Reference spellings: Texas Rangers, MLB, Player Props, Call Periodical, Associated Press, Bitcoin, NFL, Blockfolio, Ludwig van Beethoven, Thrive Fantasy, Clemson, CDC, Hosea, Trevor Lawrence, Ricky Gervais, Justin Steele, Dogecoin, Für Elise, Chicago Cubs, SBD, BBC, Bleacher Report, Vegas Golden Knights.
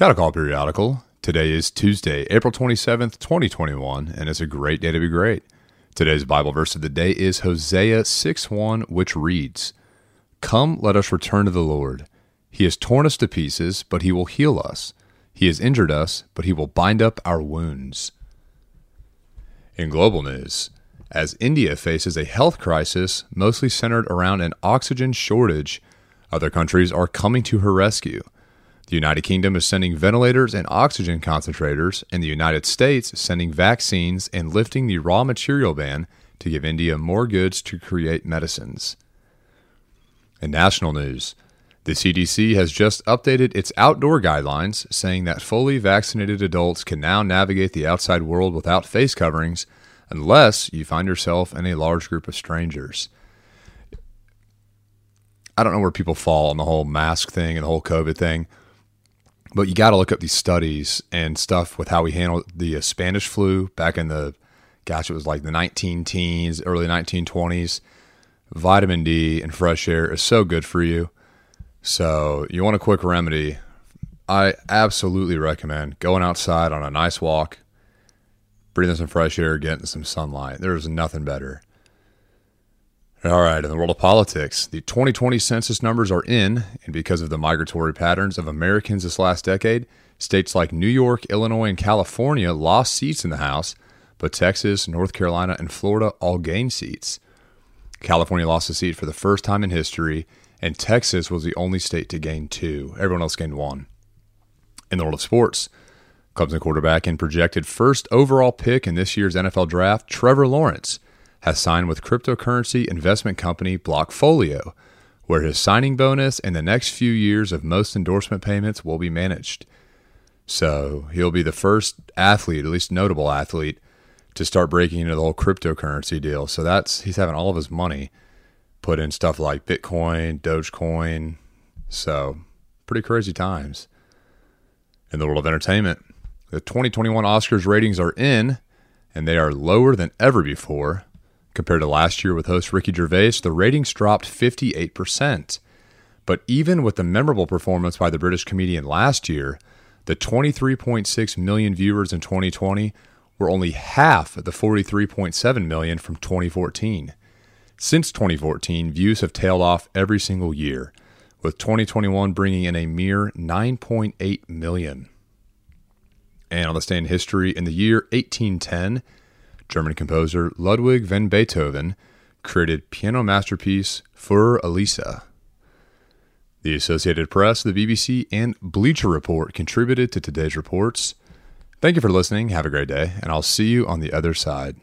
Got a Call Periodical. Today is Tuesday, April 27th, 2021, and it's a great day to be great. Today's Bible verse of the day is Hosea 6:1, which reads, "Come, let us return to the Lord. He has torn us to pieces, but he will heal us. He has injured us, but he will bind up our wounds." In global news, as India faces a health crisis mostly centered around an oxygen shortage, other countries are coming to her rescue. The United Kingdom is sending ventilators and oxygen concentrators, and the United States is sending vaccines and lifting the raw material ban to give India more goods to create medicines. In national news, the CDC has just updated its outdoor guidelines, saying that fully vaccinated adults can now navigate the outside world without face coverings unless you find yourself in a large group of strangers. I don't know where people fall on the whole mask thing and the whole COVID thing, but you got to look up these studies and stuff with how we handled the Spanish flu back in the, it was like the 19-teens, early 1920s. Vitamin D and fresh air is so good for you. So you want a quick remedy, I absolutely recommend going outside on a nice walk, breathing some fresh air, getting some sunlight. There's nothing better. All right, in the world of politics, the 2020 census numbers are in, and because of the migratory patterns of Americans this last decade, states like New York, Illinois, and California lost seats in the House, but Texas, North Carolina, and Florida all gained seats. California lost a seat for the first time in history, and Texas was the only state to gain two. Everyone else gained one. In the world of sports, Clemson quarterback and projected first overall pick in this year's NFL draft, Trevor Lawrence, has signed with cryptocurrency investment company Blockfolio, where his signing bonus and the next few years of most endorsement payments will be managed. So he'll be the first athlete, at least notable athlete, to start breaking into the whole cryptocurrency deal. So that's, he's having all of his money put in stuff like Bitcoin, Dogecoin. So pretty crazy times. In the world of entertainment, the 2021 Oscars ratings are in, and they are lower than ever before. Compared to last year with host Ricky Gervais, the ratings dropped 58%. But even with the memorable performance by the British comedian last year, the 23.6 million viewers in 2020 were only half of the 43.7 million from 2014. Since 2014, views have tailed off every single year, with 2021 bringing in a mere 9.8 million. And on the stand history, in the year 1810, German composer Ludwig van Beethoven created piano masterpiece Für Elise. The Associated Press, the BBC, and Bleacher Report contributed to today's reports. Thank you for listening. Have a great day, and I'll see you on the other side.